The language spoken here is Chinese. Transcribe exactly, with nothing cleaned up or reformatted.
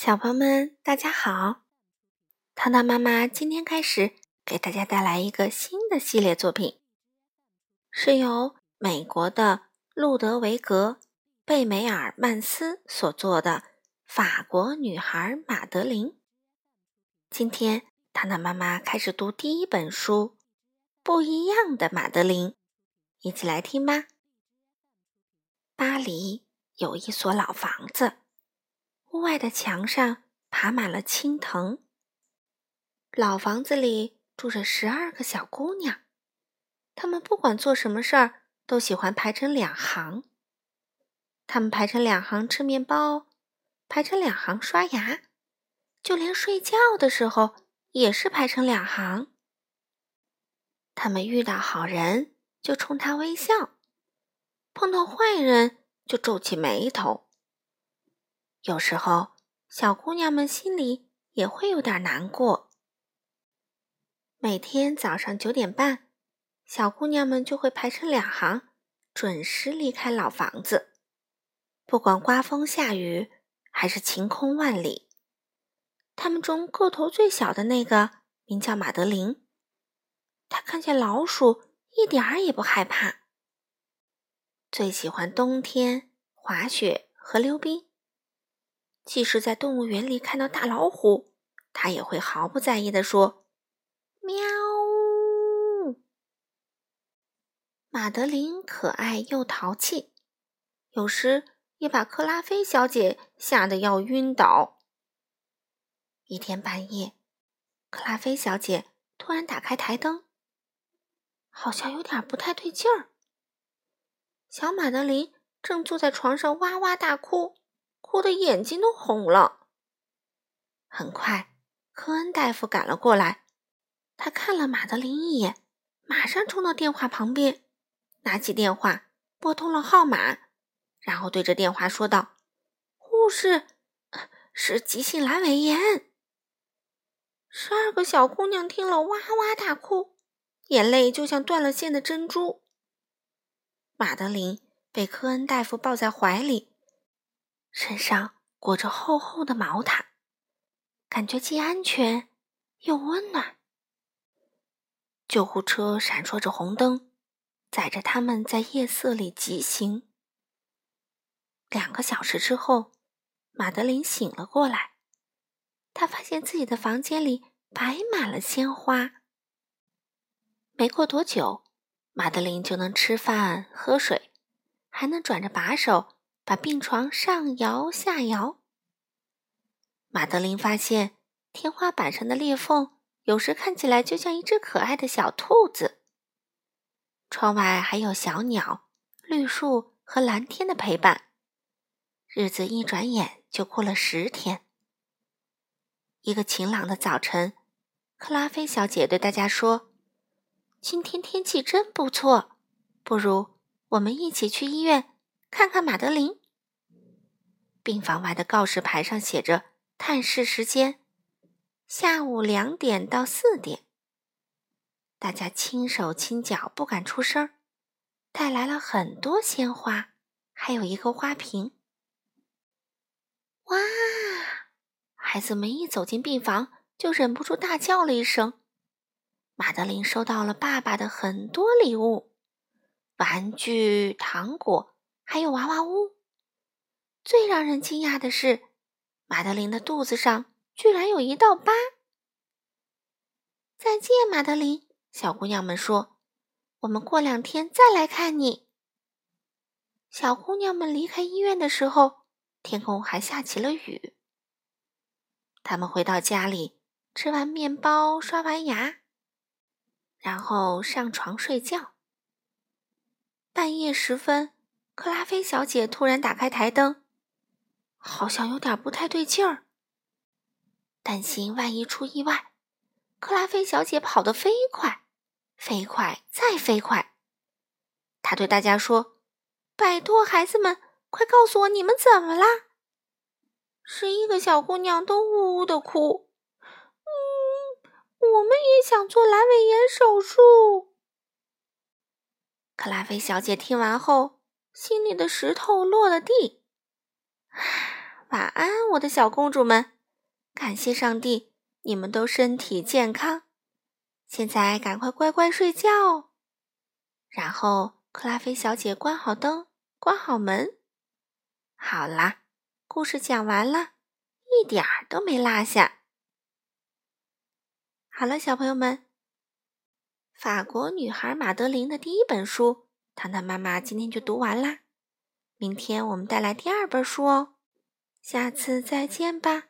小朋友们，大家好！糖糖妈妈今天开始给大家带来一个新的系列作品，是由美国的路德维格·贝梅尔曼斯所做的《法国女孩马德琳》。今天，糖糖妈妈开始读第一本书《不一样的马德琳》，一起来听吧。巴黎有一所老房子，屋外的墙上爬满了青藤。老房子里住着十二个小姑娘，她们不管做什么事儿，都喜欢排成两行。她们排成两行吃面包，排成两行刷牙，就连睡觉的时候也是排成两行。她们遇到好人就冲他微笑，碰到坏人就皱起眉头。有时候，小姑娘们心里也会有点难过。每天早上九点半，小姑娘们就会排成两行，准时离开老房子。不管刮风下雨，还是晴空万里，她们中个头最小的那个名叫马德琳。她看见老鼠一点儿也不害怕，最喜欢冬天、滑雪和溜冰。即使在动物园里看到大老虎，他也会毫不在意地说喵。马德琳可爱又淘气，有时也把克拉菲小姐吓得要晕倒。一天半夜，克拉菲小姐突然打开台灯，好像有点不太对劲儿。小马德琳正坐在床上哇哇大哭，哭得眼睛都红了。很快，科恩大夫赶了过来，他看了马德琳一眼，马上冲到电话旁边，拿起电话拨通了号码，然后对着电话说道：“护士，是急性阑尾炎。”十二个小姑娘听了哇哇大哭，眼泪就像断了线的珍珠。马德琳被科恩大夫抱在怀里，身上裹着厚厚的毛毯，感觉既安全又温暖。救护车闪烁着红灯，载着他们在夜色里疾行。两个小时之后，马德琳醒了过来，她发现自己的房间里摆满了鲜花。没过多久，马德琳就能吃饭喝水，还能转着把手把病床上摇下摇。马德琳发现天花板上的裂缝有时看起来就像一只可爱的小兔子。窗外还有小鸟、绿树和蓝天的陪伴。日子一转眼就过了十天。一个晴朗的早晨，克拉菲小姐对大家说：“今天天气真不错，不如我们一起去医院看看马德琳。”病房外的告示牌上写着探视时间，下午两点到四点。大家轻手轻脚，不敢出声，带来了很多鲜花，还有一个花瓶。哇！孩子们一走进病房，就忍不住大叫了一声。马德琳收到了爸爸的很多礼物，玩具、糖果，还有娃娃屋。最让人惊讶的是，马德琳的肚子上居然有一道疤。“再见，马德琳！”小姑娘们说，“我们过两天再来看你。”小姑娘们离开医院的时候，天空还下起了雨。她们回到家里，吃完面包，刷完牙，然后上床睡觉。半夜时分，克拉菲小姐突然打开台灯，好像有点不太对劲儿。担心万一出意外，克拉菲小姐跑得飞快，飞快再飞快。她对大家说：“拜托孩子们，快告诉我你们怎么啦！”十一个小姑娘都呜呜地哭。嗯，我们也想做阑尾炎手术。克拉菲小姐听完后，心里的石头落了地。晚安，我的小公主们，感谢上帝，你们都身体健康，现在赶快乖乖睡觉哦。然后克拉菲小姐关好灯，关好门。好啦，故事讲完了，一点儿都没落下。好了，小朋友们，法国女孩马德琳的第一本书，糖糖妈妈今天就读完啦。明天我们带来第二本书哦，下次再见吧。